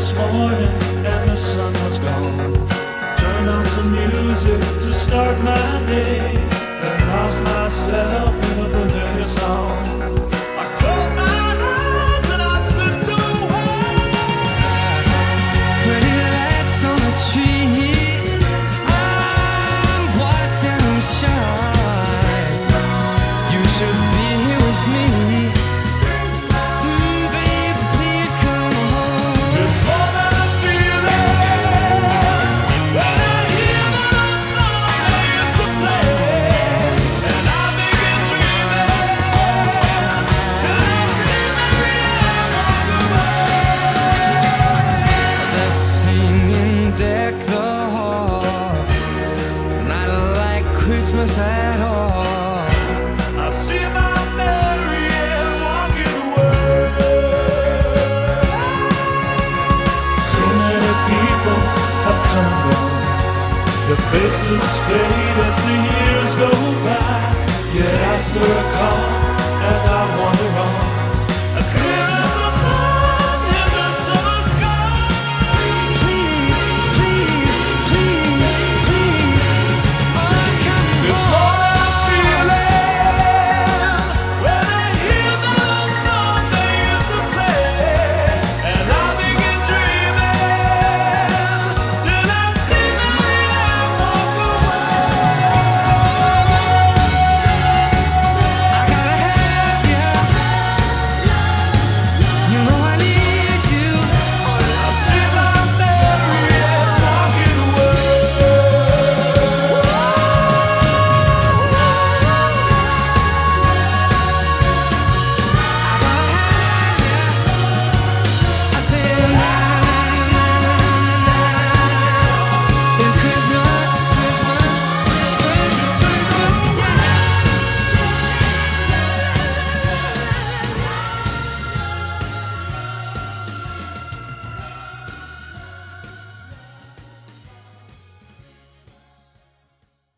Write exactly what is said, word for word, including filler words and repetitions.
this morning and the sun was gone. Turned on some music to start my day, then lost myself in a familiar song. I closed my eyes and I slipped away. Pretty lights on the tree, I'm watching them shine. You should be here with me. Christmas at all. I see my Mary and walking away. So many people have come and gone. Their faces fade as the years go by. Yet I still recall as I wander on. As clear as